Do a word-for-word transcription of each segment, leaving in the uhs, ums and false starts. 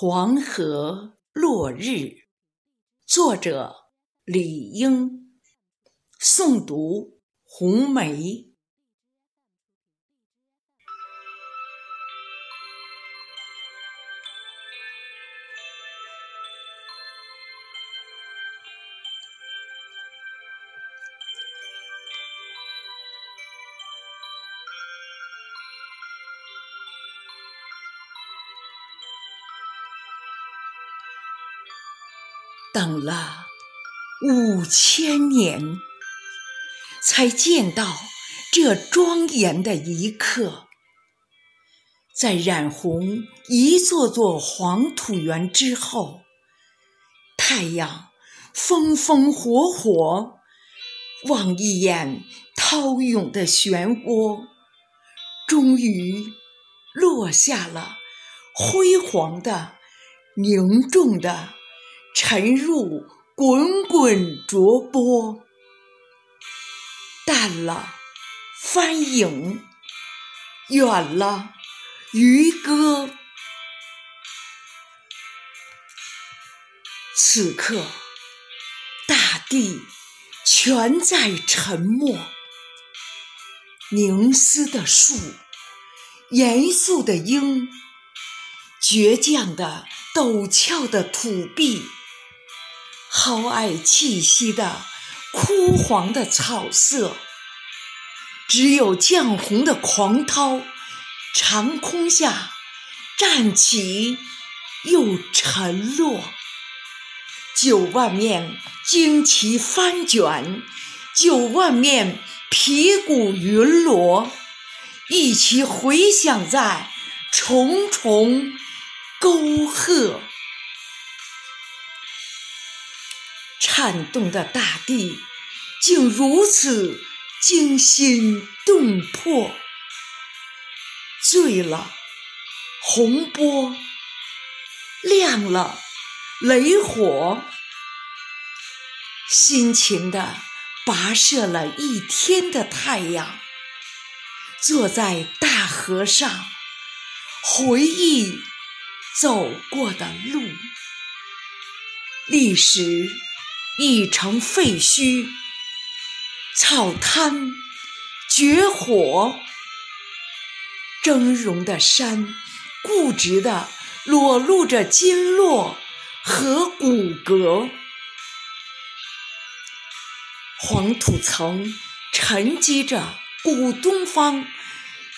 黄河落日，作者李英，诵读红梅。等了五千年，才见到这庄严的一刻。在染红一座座黄土原之后，太阳风风火火，望一眼涛涌的漩涡，终于落下了辉煌的、凝重的，沉入滚滚浊波。淡了帆影，远了渔歌。此刻，大地全在沉默。凝思的树，严肃的鹰，倔强的陡峭的土壁，抛爱气息的枯黄的草色，只有绛红的狂涛，长空下站起又沉落。九万面旌旗翻卷，九万面皮鼓云锣，一起回响在重重沟壑。颤动的大地竟如此惊心动魄。醉了洪波，亮了雷火，辛勤地跋涉了一天的太阳，坐在大河上回忆走过的路。历史已成废墟，草滩绝火，峥嵘的山固执地裸露着筋络和骨骼。黄土层沉积着古东方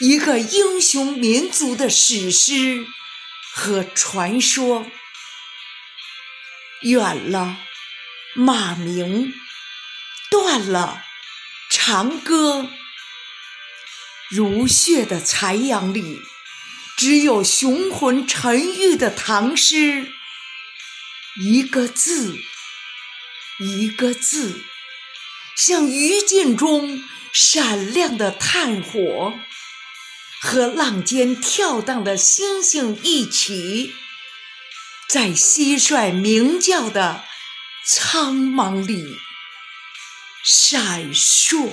一个英雄民族的史诗和传说。远了马鸣，断了长歌。如血的残阳里，只有雄浑沉郁的唐诗，一个字一个字，像余烬中闪亮的炭火，和浪尖跳荡的星星一起，在蟋蟀鸣叫的苍茫里闪烁。